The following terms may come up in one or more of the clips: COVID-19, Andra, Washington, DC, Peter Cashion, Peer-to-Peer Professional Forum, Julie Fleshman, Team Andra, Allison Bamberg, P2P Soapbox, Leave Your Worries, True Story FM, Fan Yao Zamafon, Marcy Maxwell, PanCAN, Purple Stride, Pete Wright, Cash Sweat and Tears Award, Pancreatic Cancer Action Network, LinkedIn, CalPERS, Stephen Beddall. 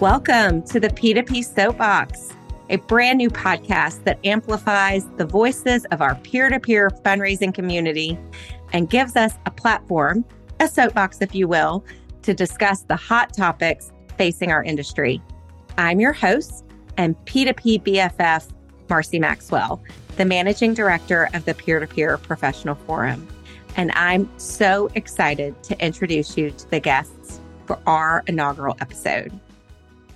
Welcome to the P2P Soapbox, a brand new podcast that amplifies the voices of our peer-to-peer fundraising community and gives us a platform, a soapbox if you will, to discuss the hot topics facing our industry. I'm your host and P2P BFF, Marcy Maxwell, the Managing Director of the Peer-to-Peer Professional Forum. And I'm so excited to introduce you to the guests for our inaugural episode.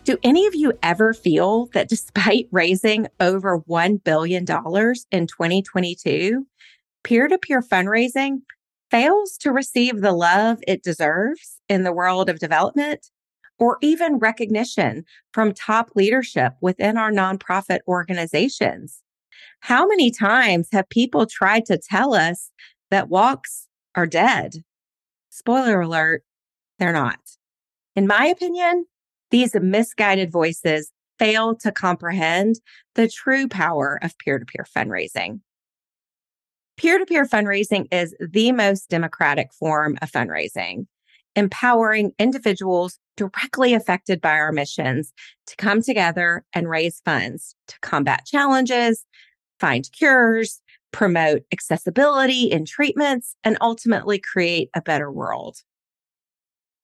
Do any of you ever feel that despite raising over $1 billion in 2022, peer-to-peer fundraising fails to receive the love it deserves in the world of development or even recognition from top leadership within our nonprofit organizations? How many times have people tried to tell us that walks are dead? Spoiler alert, they're not. In my opinion, these misguided voices fail to comprehend the true power of peer-to-peer fundraising. Peer-to-peer fundraising is the most democratic form of fundraising, empowering individuals directly affected by our missions to come together and raise funds to combat challenges, find cures, promote accessibility in treatments, and ultimately create a better world.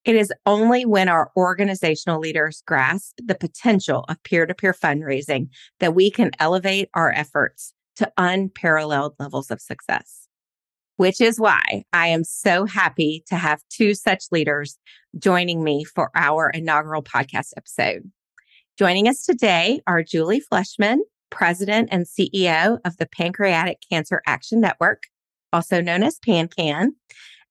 It is only when our organizational leaders grasp the potential of peer-to-peer fundraising that we can elevate our efforts to unparalleled levels of success, which is why I am so happy to have two such leaders joining me for our inaugural podcast episode. Joining us today are Julie Fleshman, President and CEO of the Pancreatic Cancer Action Network, also known as PanCAN,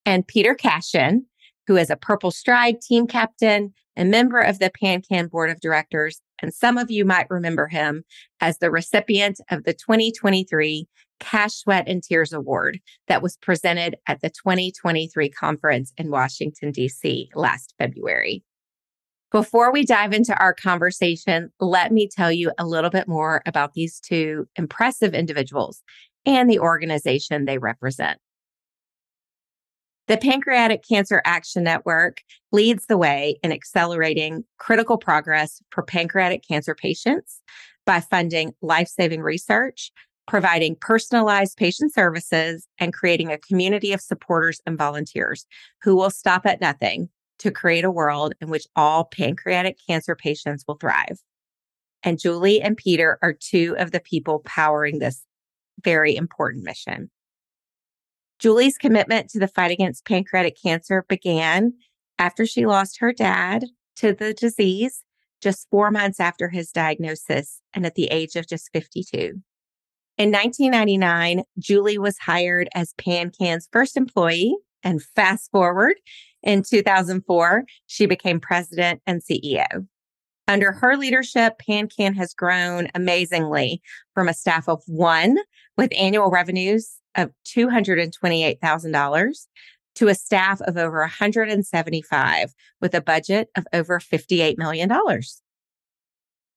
and Peter Cashion, who is a Purple Stride team captain and member of the PanCAN Board of Directors. And some of you might remember him as the recipient of the 2023 Cash Sweat and Tears Award that was presented at the 2023 conference in Washington, D.C. last February. Before we dive into our conversation, let me tell you a little bit more about these two impressive individuals and the organization they represent. The Pancreatic Cancer Action Network leads the way in accelerating critical progress for pancreatic cancer patients by funding life-saving research, providing personalized patient services, and creating a community of supporters and volunteers who will stop at nothing to create a world in which all pancreatic cancer patients will thrive. And Julie and Peter are two of the people powering this very important mission. Julie's commitment to the fight against pancreatic cancer began after she lost her dad to the disease just 4 months after his diagnosis and at the age of just 52. In 1999, Julie was hired as PanCAN's first employee, and fast forward, in 2004, she became president and CEO. Under her leadership, PanCAN has grown amazingly from a staff of one with annual revenues of $228,000 to a staff of over 175 with a budget of over $58 million.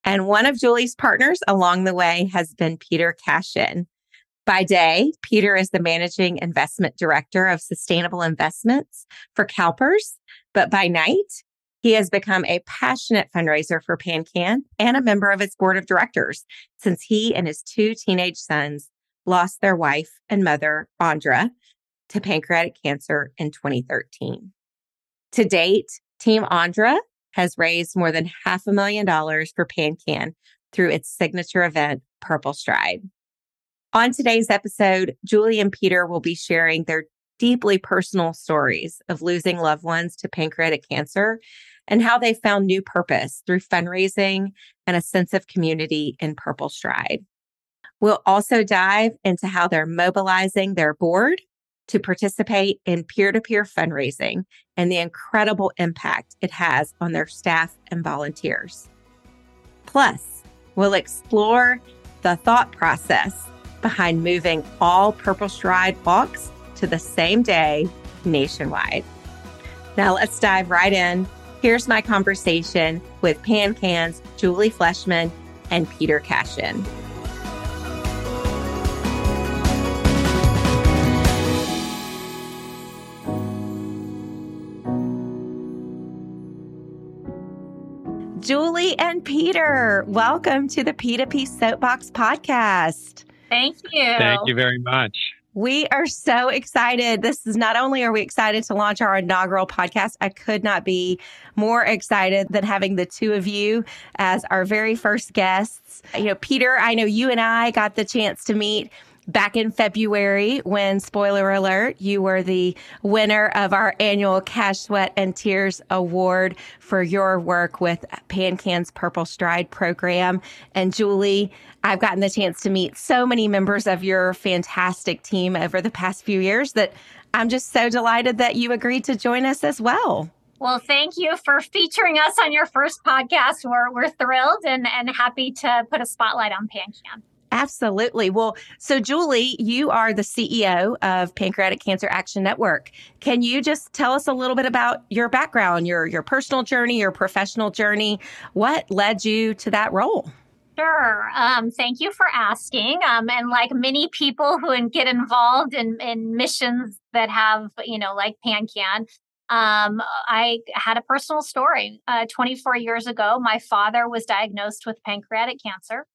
And one of Julie's partners along the way has been Peter Cashion. By day, Peter is the Managing Investment Director of Sustainable Investments for CalPERS, but by night, he has become a passionate fundraiser for PanCAN and a member of its board of directors since he and his two teenage sons lost their wife and mother, Andra, to pancreatic cancer in 2013. To date, Team Andra has raised more than $500,000 for PanCAN through its signature event, Purple Stride. On today's episode, Julie and Peter will be sharing their deeply personal stories of losing loved ones to pancreatic cancer and how they found new purpose through fundraising and a sense of community in Purple Stride. We'll also dive into how they're mobilizing their board to participate in peer-to-peer fundraising and the incredible impact it has on their staff and volunteers. Plus, we'll explore the thought process behind moving all Purple Stride walks to the same day nationwide. Now let's dive right in. Here's my conversation with PanCAN's Julie Fleshman and Peter Cashion. Julie and Peter, welcome to the P2P Soapbox podcast. Thank you. Thank you very much. We are so excited. This is not only are we excited to launch our inaugural podcast, I could not be more excited than having the two of you as our very first guests. You know, Peter, I know you and I got the chance to meet back in February when, spoiler alert, you were the winner of our annual Cash Sweat and Tears Award for your work with PanCAN's Purple Stride program. And Julie, I've gotten the chance to meet so many members of your fantastic team over the past few years that I'm just so delighted that you agreed to join us as well. Well, thank you for featuring us on your first podcast. We're thrilled and happy to put a spotlight on PanCAN. Absolutely. Well, so Julie, you are the CEO of Pancreatic Cancer Action Network. Can you just tell us a little bit about your background, your personal journey, your professional journey? What led you to that role? Sure. Thank you for asking. And like many people who get involved in missions that have, like PanCAN, I had a personal story. 24 years ago, my father was diagnosed with pancreatic cancer.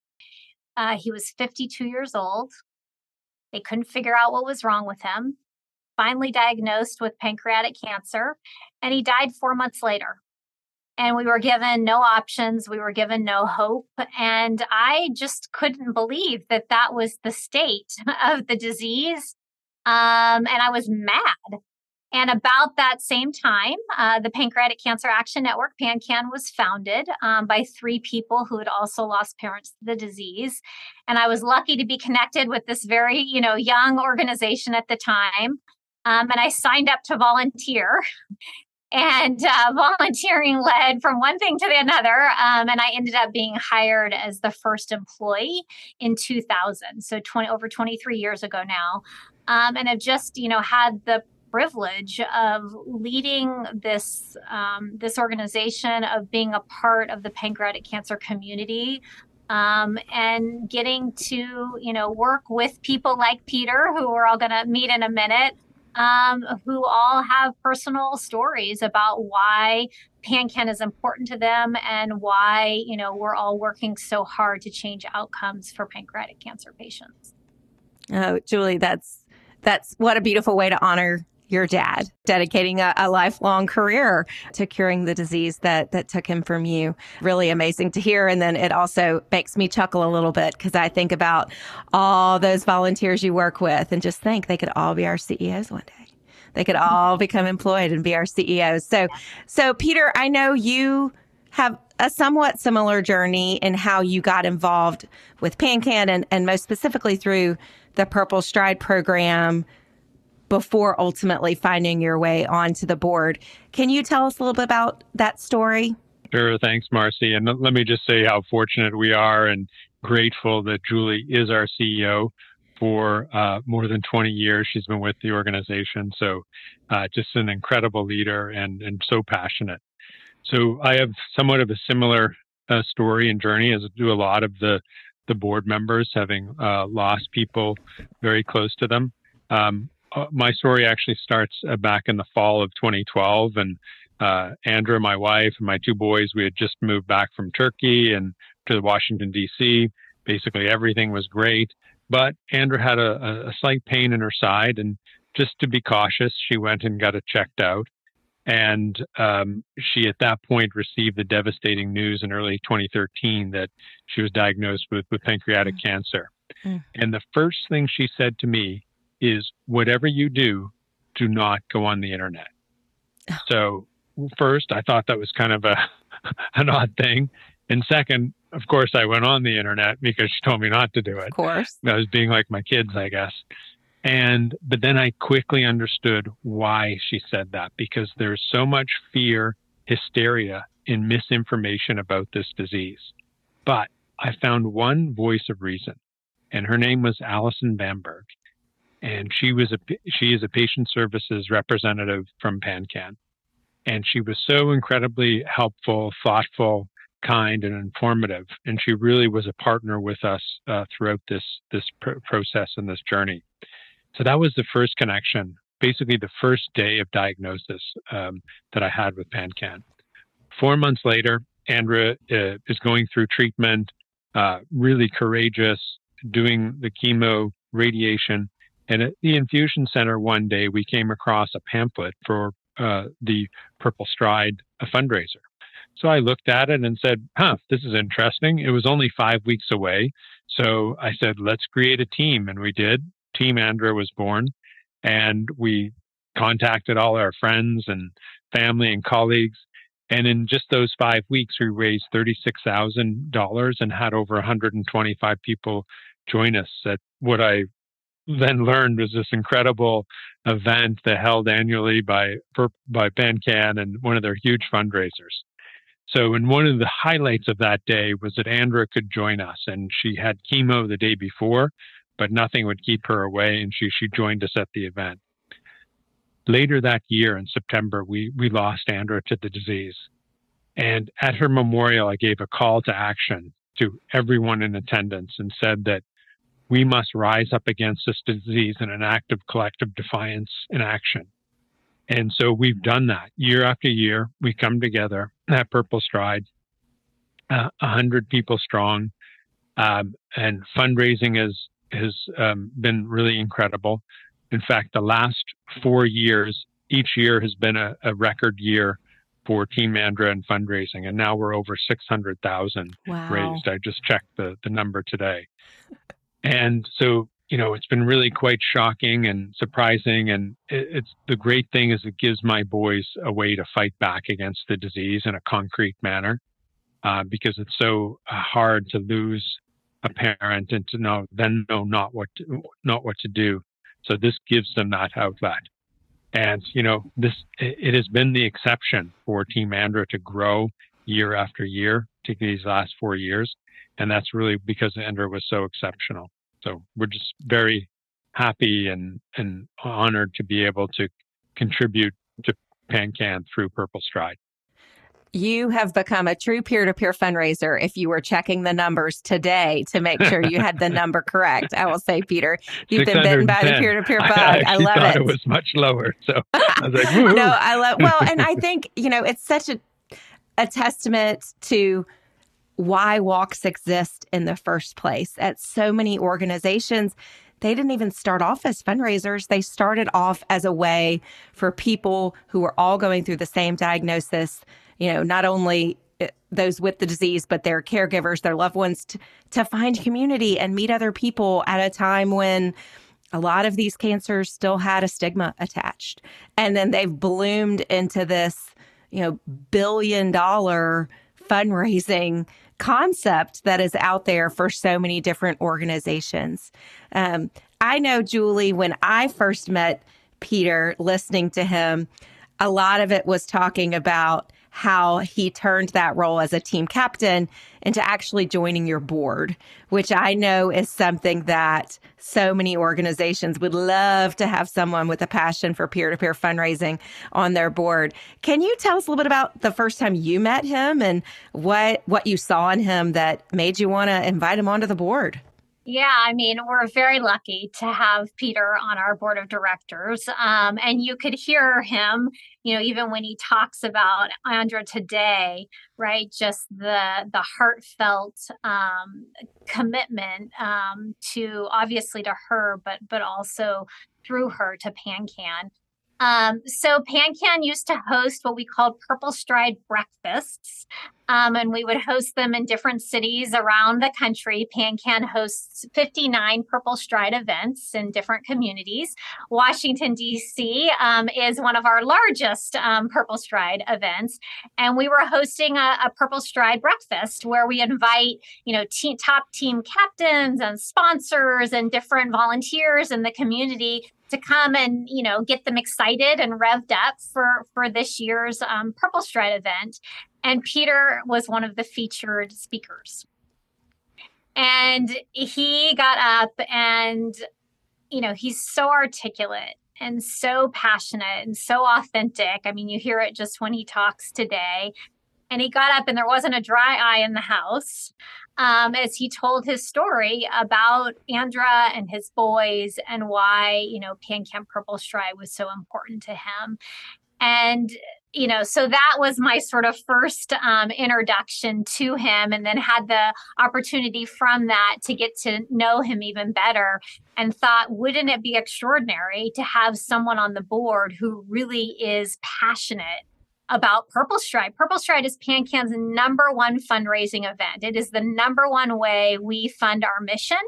He was 52 years old. They couldn't figure out what was wrong with him. Finally diagnosed with pancreatic cancer, and he died 4 months later. And we were given no options. We were given no hope. And I just couldn't believe that was the state of the disease. And I was mad. And about that same time, the Pancreatic Cancer Action Network, PanCAN, was founded by three people who had also lost parents to the disease. And I was lucky to be connected with this very, young organization at the time. And I signed up to volunteer. And volunteering led from one thing to the another. And I ended up being hired as the first employee in 2000. So over 23 years ago now. And I've just, had the privilege of leading this this organization, of being a part of the pancreatic cancer community, and getting to work with people like Peter, who we're all going to meet in a minute, who all have personal stories about why PanCAN is important to them and why we're all working so hard to change outcomes for pancreatic cancer patients. Oh, Julie, that's what a beautiful way to honor your dad, dedicating a lifelong career to curing the disease that took him from you. Really amazing to hear. And then it also makes me chuckle a little bit because I think about all those volunteers you work with and just think they could all be our CEOs one day. They could all become employed and be our CEOs. So Peter, I know you have a somewhat similar journey in how you got involved with PanCAN and most specifically through the Purple Stride program, before ultimately finding your way onto the board. Can you tell us a little bit about that story? Sure. Thanks, Marcy. And let me just say how fortunate we are and grateful that Julie is our CEO for more than 20 years. She's been with the organization. So just an incredible leader and so passionate. So I have somewhat of a similar story and journey as do a lot of the board members, having lost people very close to them. My story actually starts back in the fall of 2012, and Andra, my wife, and my two boys, we had just moved back from Turkey and to Washington, D.C. Basically, everything was great, but Andra had a slight pain in her side, and just to be cautious, she went and got it checked out, and she, at that point, received the devastating news in early 2013 that she was diagnosed with pancreatic cancer, and the first thing she said to me is, whatever you do, do not go on the internet. So first, I thought that was kind of an odd thing. And second, of course, I went on the internet because she told me not to do it. Of course. I was being like my kids, I guess. But then I quickly understood why she said that, because there's so much fear, hysteria, and misinformation about this disease. But I found one voice of reason, and her name was Allison Bamberg. And she is a patient services representative from PanCAN. And she was so incredibly helpful, thoughtful, kind, and informative. And she really was a partner with us throughout this process and this journey. So that was the first connection, basically the first day of diagnosis that I had with PanCAN. 4 months later, Andra is going through treatment, really courageous, doing the chemo radiation. And at the infusion center one day, we came across a pamphlet for the Purple Stride fundraiser. So I looked at it and said, this is interesting. It was only 5 weeks away. So I said, let's create a team. And we did. Team Andra was born. And we contacted all our friends and family and colleagues. And in just those 5 weeks, we raised $36,000 and had over 125 people join us at what I then learned was this incredible event that held annually by PanCAN and one of their huge fundraisers. So, and one of the highlights of that day was that Andra could join us, and she had chemo the day before, but nothing would keep her away, and she joined us at the event. Later that year in September, we lost Andra to the disease. And at her memorial, I gave a call to action to everyone in attendance and said that we must rise up against this disease in an act of collective defiance and action. And so we've done that year after year. We come together at Purple Stride, 100 people strong, and fundraising has been really incredible. In fact, the last 4 years, each year has been a record year for Team Andra and fundraising. And now we're over 600,000 raised. I just checked the number today. And so, it's been really quite shocking and surprising. And it's the great thing is it gives my boys a way to fight back against the disease in a concrete manner, because it's so hard to lose a parent and to know not what to do. So this gives them that outlet. And, it has been the exception for Team Andra to grow year after year, particularly these last 4 years. And that's really because Andra was so exceptional. So we're just very happy and honored to be able to contribute to PanCAN through Purple Stride. You have become a true peer-to-peer fundraiser if you were checking the numbers today to make sure you had the number correct. I will say, Peter, you've been bitten by the peer-to-peer bug. I love it. It was much lower. So I was like, woo-hoo. And I think, it's such a testament to why walks exist in the first place. At so many organizations, they didn't even start off as fundraisers. They started off as a way for people who were all going through the same diagnosis, not only those with the disease, but their caregivers, their loved ones, to find community and meet other people at a time when a lot of these cancers still had a stigma attached. And then they've bloomed into this, billion-dollar fundraising concept that is out there for so many different organizations. I know, Julie, when I first met Peter, listening to him, a lot of it was talking about how he turned that role as a team captain into actually joining your board, which I know is something that so many organizations would love to have someone with a passion for peer-to-peer fundraising on their board. Can you tell us a little bit about the first time you met him and what you saw in him that made you want to invite him onto the board? Yeah, we're very lucky to have Peter on our board of directors. And you could hear him, even when he talks about Andra today, right? Just the heartfelt commitment to obviously to her, but also through her to PanCAN. So PanCAN used to host what we called Purple Stride breakfasts, and we would host them in different cities around the country. PanCAN hosts 59 Purple Stride events in different communities. Washington, D.C. Is one of our largest Purple Stride events, and we were hosting a Purple Stride breakfast where we invite, top team captains and sponsors and different volunteers in the community to come and, get them excited and revved up for this year's Purple Stride event. And Peter was one of the featured speakers. And he got up and, he's so articulate and so passionate and so authentic. You hear it just when he talks today. And he got up and there wasn't a dry eye in the house as he told his story about Andra and his boys and why, PanCAN Purple Stride was so important to him. And you know, so that was my sort of first introduction to him, and then had the opportunity from that to get to know him even better, and thought, wouldn't it be extraordinary to have someone on the board who really is passionate about Purple Stride? Purple Stride is PanCAN's number one fundraising event. It is the number one way we fund our mission.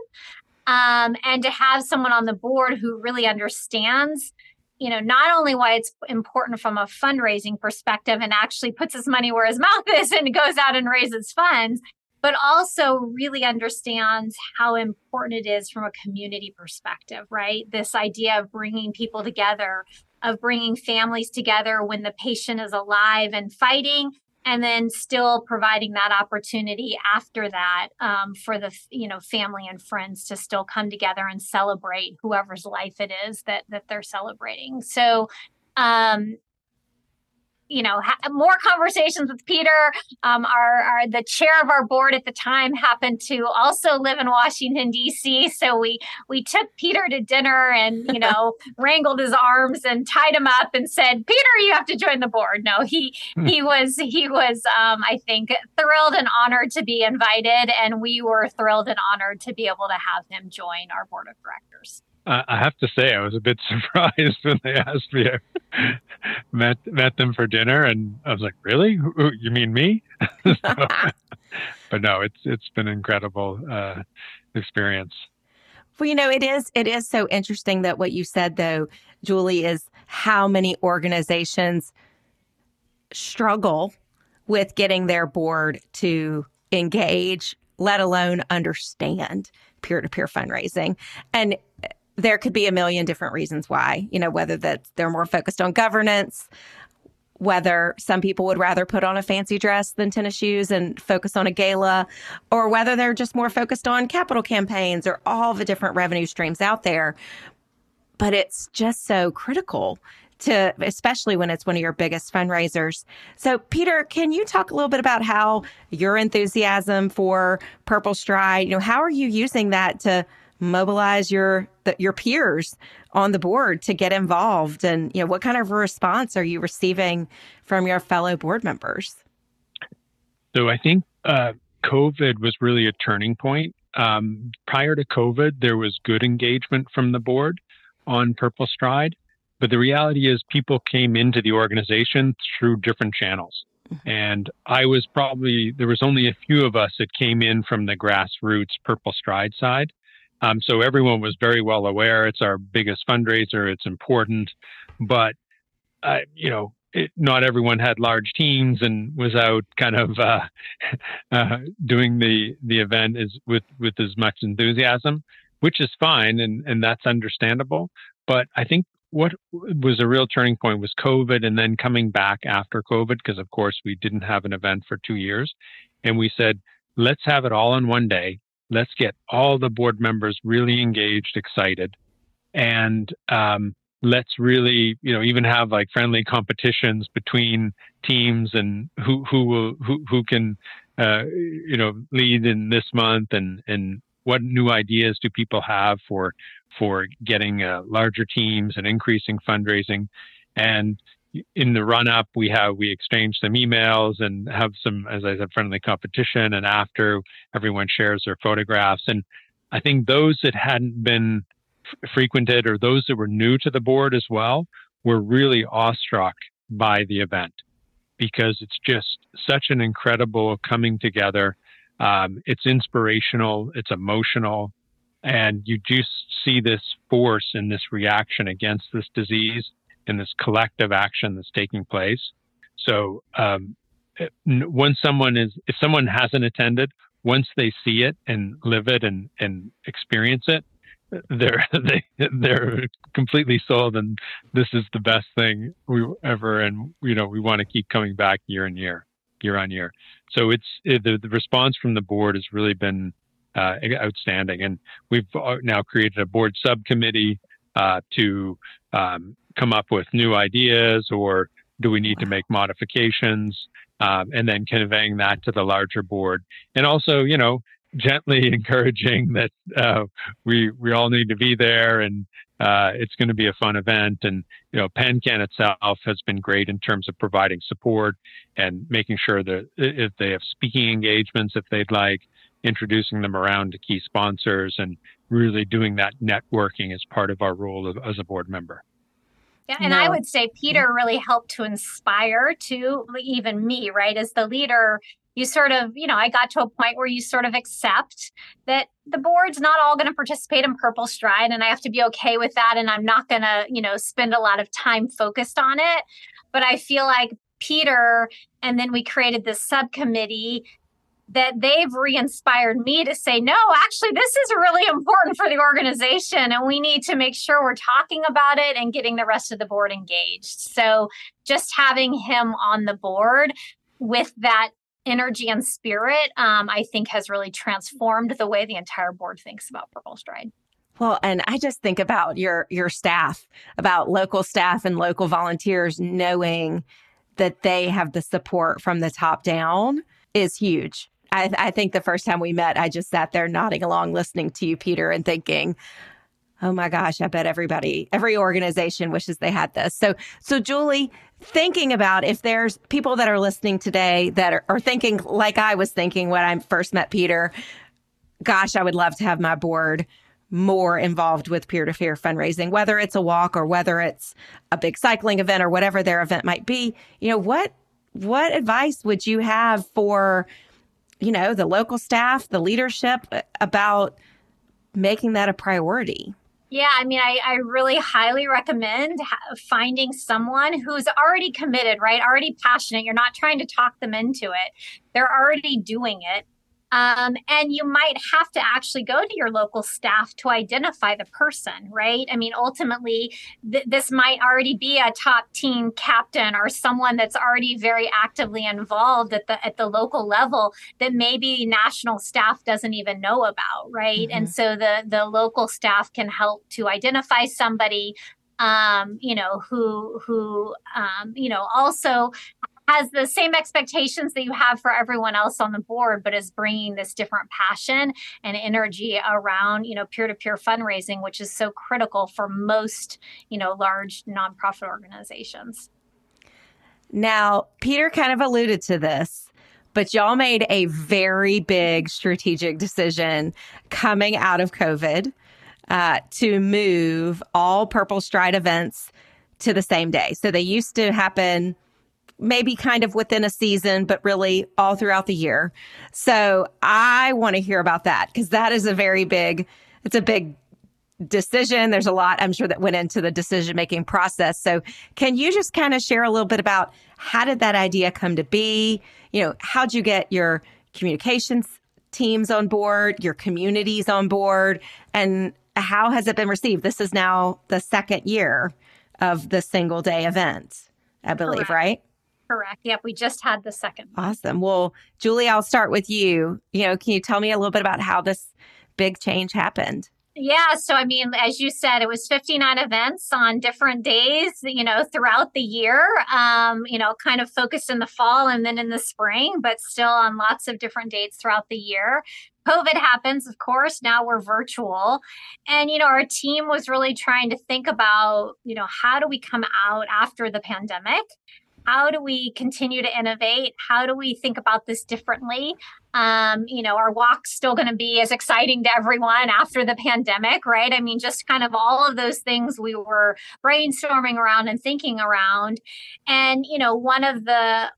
And to have someone on the board who really understands, you know, not only why it's important from a fundraising perspective and actually puts his money where his mouth is and goes out and raises funds, but also really understands how important it is from a community perspective, right? This idea of bringing people together, of bringing families together when the patient is alive and fighting, and then still providing that opportunity after that for the, you know, family and friends to still come together and celebrate whoever's life it is that they're celebrating. So, you know, more conversations with Peter. Our the chair of our board at the time happened to also live in Washington, D.C. So we took Peter to dinner and, you know, wrangled his arms and tied him up and said, Peter, you have to join the board. No, he was I think, thrilled and honored to be invited, and we were thrilled and honored to be able to have him join our board of directors. I have to say, I was a bit surprised when they asked me. I met them for dinner, and I was like, "Really? You mean me?" So, but no, it's been an incredible experience. Well, you know, it is so interesting that what you said, though, Julie, is how many organizations struggle with getting their board to engage, let alone understand peer-to-peer fundraising, and there could be a million different reasons why, you know, whether that's they're more focused on governance, whether some people would rather put on a fancy dress than tennis shoes and focus on a gala, or whether they're just more focused on capital campaigns or all the different revenue streams out there. But it's just so critical to, especially when it's one of your biggest fundraisers. So, Peter, can you talk a little bit about how your enthusiasm for Purple Stride, you know, how are you using that to mobilize your peers on the board to get involved? And, you know, what kind of response are you receiving from your fellow board members? So I think COVID was really a turning point. Prior to COVID, there was good engagement from the board on Purple Stride. But the reality is people came into the organization through different channels. And there was only a few of us that came in from the grassroots Purple Stride side. So everyone was very well aware. It's our biggest fundraiser. It's important. But, you know, not everyone had large teams and was out kind of doing the event with as much enthusiasm, which is fine. And that's understandable. But I think what was a real turning point was COVID, and then coming back after COVID, because, of course, we didn't have an event for 2 years. And we said, let's have it all in one day. Let's get all the board members really engaged, excited, and let's really, you know, even have like friendly competitions between teams and who can, you know, lead in this month, and what new ideas do people have for getting larger teams and increasing fundraising. And in the run-up, we exchange some emails and have some, as I said, friendly competition. And after, everyone shares their photographs. And I think those that hadn't been frequented, or those that were new to the board as well, were really awestruck by the event, because it's just such an incredible coming together. It's inspirational, it's emotional, and you just see this force and this reaction against this disease and this collective action that's taking place. So if someone hasn't attended, once they see it and live it and experience it, they're completely sold, and this is the best thing we ever. And, you know, we want to keep coming back year on year. So the response from the board has really been outstanding. And we've now created a board subcommittee to come up with new ideas, or do we need to make modifications, and then conveying that to the larger board. And also, you know, gently encouraging that we all need to be there, and It's going to be a fun event. And, you know, PanCAN itself has been great in terms of providing support and making sure that if they have speaking engagements, if they'd like, introducing them around to key sponsors and really doing that networking as part of our role as a board member. Yeah, and I would say Peter really helped to inspire to even me, right? As the leader, you sort of, you know, I got to a point where you sort of accept that the board's not all going to participate in Purple Stride, and I have to be okay with that. And I'm not going to, you know, spend a lot of time focused on it. But I feel like Peter, and then we created this subcommittee that they've re-inspired me to say, no, actually, this is really important for the organization, and we need to make sure we're talking about it and getting the rest of the board engaged. So just having him on the board with that energy and spirit, I think has really transformed the way the entire board thinks about Purple Stride. Well, and I just think about your staff, about local staff and local volunteers, knowing that they have the support from the top down is huge. I think the first time we met, I just sat there nodding along, listening to you, Peter, and thinking, oh my gosh, I bet every organization wishes they had this. So Julie, thinking about if there's people that are listening today that are thinking like I was thinking when I first met Peter, gosh, I would love to have my board more involved with peer-to-peer fundraising, whether it's a walk or whether it's a big cycling event or whatever their event might be, you know, what advice would you have for, you know, the local staff, the leadership about making that a priority? Yeah, I mean, I really highly recommend finding someone who's already committed, right? Already passionate. You're not trying to talk them into it. They're already doing it. And you might have to actually go to your local staff to identify the person, right? I mean, ultimately, this might already be a top team captain or someone that's already very actively involved at the local level that maybe national staff doesn't even know about, right? Mm-hmm. And so the local staff can help to identify somebody, you know, who you know, also has the same expectations that you have for everyone else on the board, but is bringing this different passion and energy around, you know, peer-to-peer fundraising, which is so critical for most, you know, large nonprofit organizations. Now, Peter kind of alluded to this, but y'all made a very big strategic decision coming out of COVID to move all Purple Stride events to the same day. So they used to happen maybe kind of within a season, but really all throughout the year. So I want to hear about that, because that is it's a big decision. There's a lot, I'm sure, that went into the decision-making process. So can you just kind of share a little bit about how did that idea come to be? You know, how'd you get your communications teams on board, your communities on board, and how has it been received? This is now the second year of the single day event, I believe, correct. Right? Correct. Yep. We just had the second. Awesome. Well, Julie, I'll start with you. You know, can you tell me a little bit about how this big change happened? Yeah. So, I mean, as you said, it was 59 events on different days, you know, throughout the year, you know, kind of focused in the fall and then in the spring, but still on lots of different dates throughout the year. COVID happens, of course, now we're virtual. And, you know, our team was really trying to think about, you know, how do we come out after the pandemic? How do we continue to innovate? How do we think about this differently? You know, our walk's still going to be as exciting to everyone after the pandemic, right? I mean, just kind of all of those things we were brainstorming around and thinking around. And, you know, one of the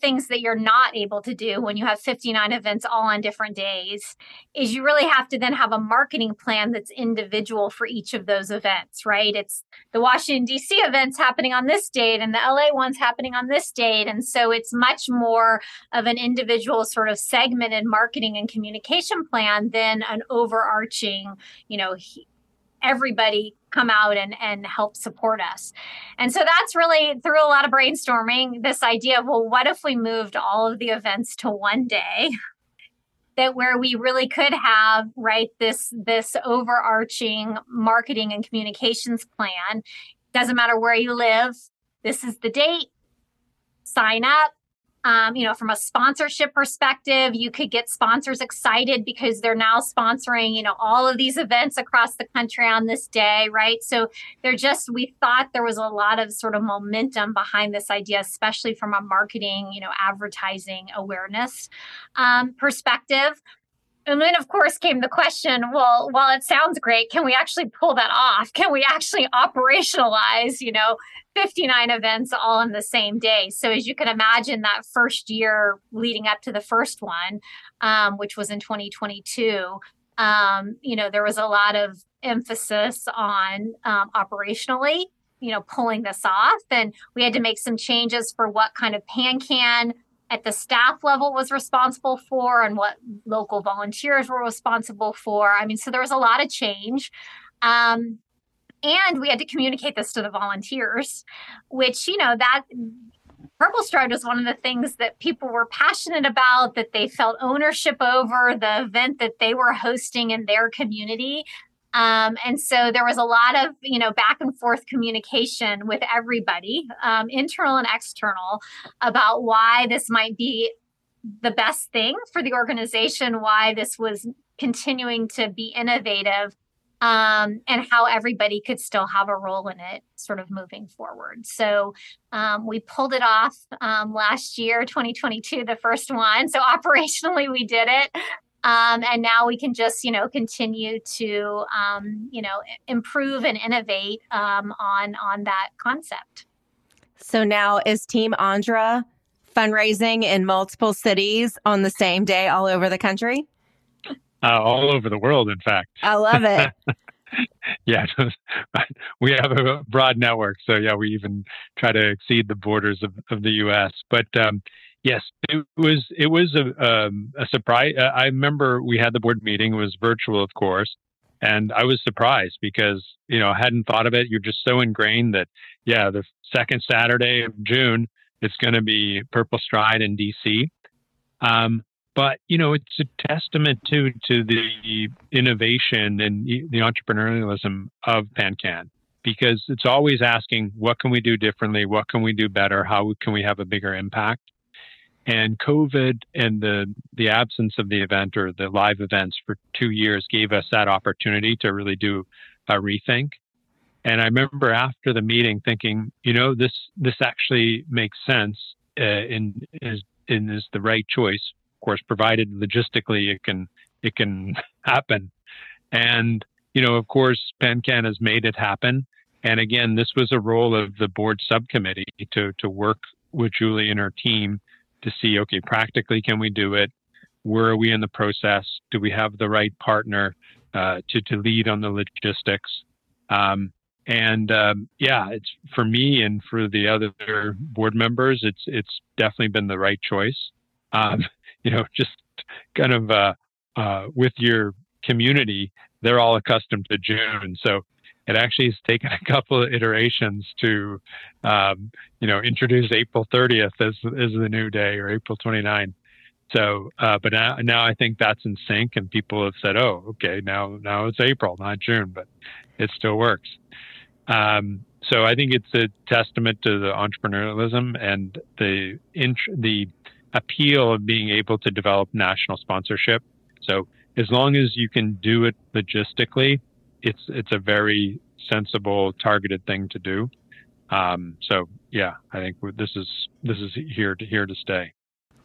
things that you're not able to do when you have 59 events all on different days is you really have to then have a marketing plan that's individual for each of those events, right? It's the Washington, D.C. event's happening on this date and the L.A. one's happening on this date. And so it's much more of an individual sort of segmented marketing and communication plan than an overarching, you know, everybody come out and help support us. And so that's really, through a lot of brainstorming, this idea of, well, what if we moved all of the events to one day that where we really could have, right, this overarching marketing and communications plan. Doesn't matter where you live. This is the date. Sign up. From a sponsorship perspective, you could get sponsors excited because they're now sponsoring, all of these events across the country on this day, right? So we thought there was a lot of sort of momentum behind this idea, especially from a marketing, advertising awareness perspective. And then, of course, came the question, well, while it sounds great, can we actually pull that off? Can we actually operationalize, 59 events all on the same day? So as you can imagine, that first year leading up to the first one, which was in 2022, there was a lot of emphasis on operationally, pulling this off. And we had to make some changes for what kind of PanCAN at the staff level was responsible for and what local volunteers were responsible for. So there was a lot of change. And we had to communicate this to the volunteers, which, that Purple Stride was one of the things that people were passionate about, that they felt ownership over the event that they were hosting in their community. And so there was a lot of, back and forth communication with everybody, internal and external, about why this might be the best thing for the organization, why this was continuing to be innovative, and how everybody could still have a role in it sort of moving forward. So we pulled it off last year, 2022, the first one. So operationally, we did it. And now we can just, continue to, improve and innovate on that concept. So now is Team Andra fundraising in multiple cities on the same day all over the country? All over the world, in fact. I love it. Yeah, we have a broad network. So, yeah, we even try to exceed the borders of the U.S. But yes, it was a surprise. I remember we had the board meeting. It was virtual, of course, and I was surprised because I hadn't thought of it. You're just so ingrained that the second Saturday of June it's going to be Purple Stride in D.C. But it's a testament to the innovation and the entrepreneurialism of PanCAN, because it's always asking, what can we do differently? What can we do better? How can we have a bigger impact? And COVID and the absence of the event or the live events for 2 years gave us that opportunity to really do a rethink. And I remember after the meeting thinking, this actually makes sense and is the right choice. Of course, provided logistically it can happen. And, of course, PanCAN has made it happen. And again, this was a role of the board subcommittee to work with Julie and her team to see, okay, practically, can we do it? Where are we in the process? Do we have the right partner to lead on the logistics? It's for me and for the other board members, it's definitely been the right choice. With your community, they're all accustomed to June, so it actually has taken a couple of iterations to, introduce April 30th as the new day or April 29th. So, but now I think that's in sync, and people have said, "Oh, okay, now it's April, not June," but it still works. So I think it's a testament to the entrepreneurialism and the appeal of being able to develop national sponsorship. So as long as you can do it logistically, it's a very sensible, targeted thing to do. I think this is here to stay.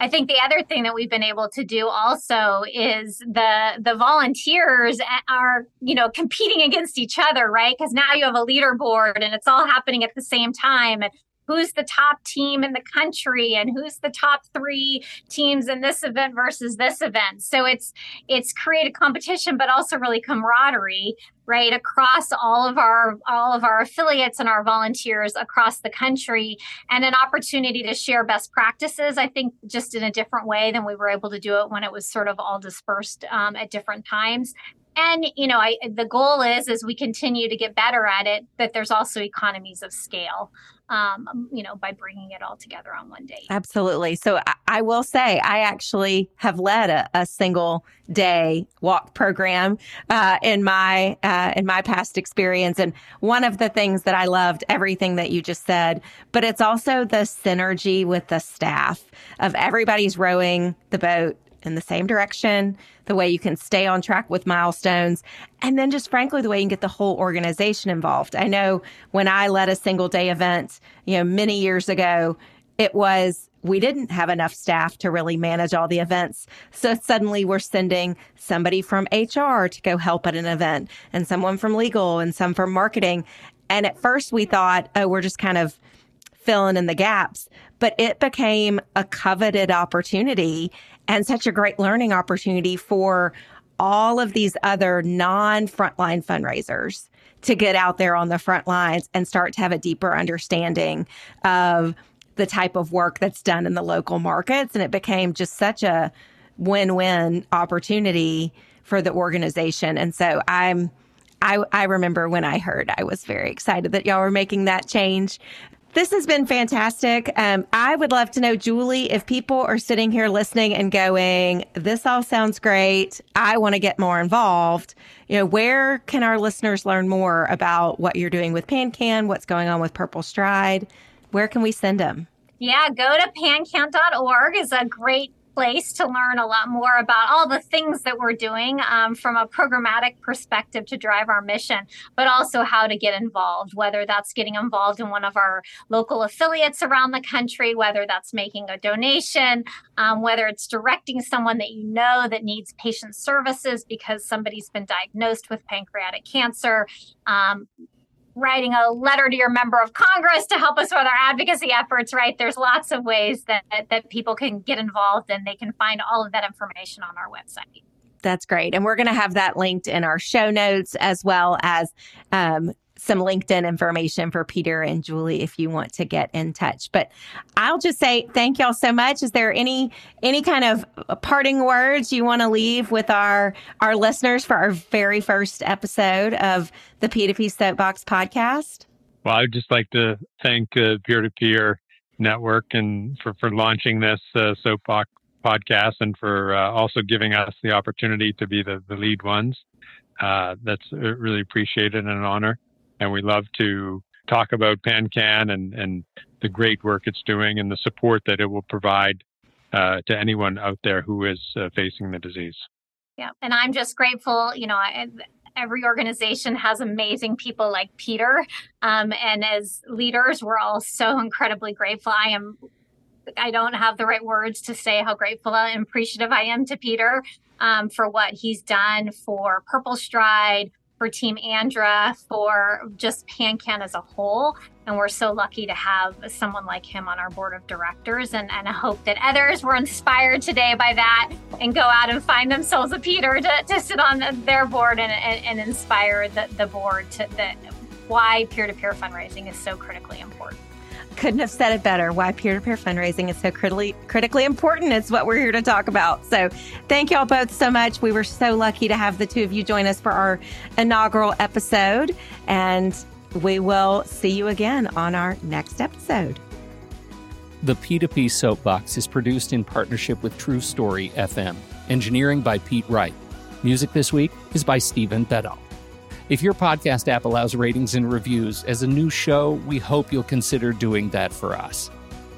I think the other thing that we've been able to do also is the volunteers are, competing against each other, right? Because now you have a leaderboard and it's all happening at the same time. And who's the top team in the country and who's the top three teams in this event versus this event. So it's created competition, but also really camaraderie, right, across all of our affiliates and our volunteers across the country, and an opportunity to share best practices, I think, just in a different way than we were able to do it when it was sort of all dispersed at different times. And, you know, the goal is, as we continue to get better at it, that there's also economies of scale, you know, by bringing it all together on one day. Absolutely. So I will say I actually have led a single day walk program in my past experience. And one of the things that I loved, everything that you just said, but it's also the synergy with the staff of everybody's rowing the boat in the same direction, the way you can stay on track with milestones, and then just frankly, the way you can get the whole organization involved. I know when I led a single day event, you know, many years ago, it was, we didn't have enough staff to really manage all the events. So suddenly we're sending somebody from HR to go help at an event, and someone from legal and some from marketing. And at first we thought, oh, we're just kind of filling in the gaps, but it became a coveted opportunity and such a great learning opportunity for all of these other non-frontline fundraisers to get out there on the front lines and start to have a deeper understanding of the type of work that's done in the local markets. And it became just such a win-win opportunity for the organization. And so I remember when I heard, I was very excited that y'all were making that change. This has been fantastic. I would love to know, Julie, if people are sitting here listening and going, this all sounds great, I want to get more involved. You know, where can our listeners learn more about what you're doing with PanCAN, what's going on with Purple Stride? Where can we send them? Yeah, go to pancan.org is a great place to learn a lot more about all the things that we're doing from a programmatic perspective to drive our mission, but also how to get involved, whether that's getting involved in one of our local affiliates around the country, whether that's making a donation, whether it's directing someone that you know that needs patient services because somebody's been diagnosed with pancreatic cancer, writing a letter to your member of Congress to help us with our advocacy efforts, right? There's lots of ways that people can get involved, and they can find all of that information on our website. That's great. And we're going to have that linked in our show notes, as well as some LinkedIn information for Peter and Julie if you want to get in touch. But I'll just say thank y'all so much. Is there any kind of parting words you want to leave with our listeners for our very first episode of the P2P Soapbox podcast? Well, I would just like to thank the Peer-to-Peer Network and for launching this Soapbox podcast, and for also giving us the opportunity to be the lead ones. That's really appreciated and an honor. And we love to talk about PanCAN and the great work it's doing and the support that it will provide to anyone out there who is facing the disease. Yeah. And I'm just grateful, you know, every organization has amazing people like Peter. And as leaders, we're all so incredibly grateful. I don't have the right words to say how grateful and appreciative I am to Peter for what he's done for Purple Stride, for Team Andra, for just PanCAN as a whole. And we're so lucky to have someone like him on our board of directors. And I hope that others were inspired today by that and go out and find themselves a Peter to sit on their board and inspire the board to why peer-to-peer fundraising is so critically important. Couldn't have said it better. Why peer-to-peer fundraising is so critically important. It's what we're here to talk about. So thank you all both so much. We were so lucky to have the two of you join us for our inaugural episode, and we will see you again on our next episode. The P2P Soapbox is produced in partnership with True Story FM. Engineering by Pete Wright. Music this week is by Stephen Beddall. If your podcast app allows ratings and reviews as a new show, we hope you'll consider doing that for us.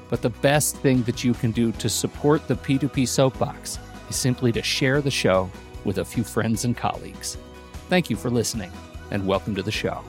But the best thing that you can do to support the P2P Soapbox is simply to share the show with a few friends and colleagues. Thank you for listening, and welcome to the show.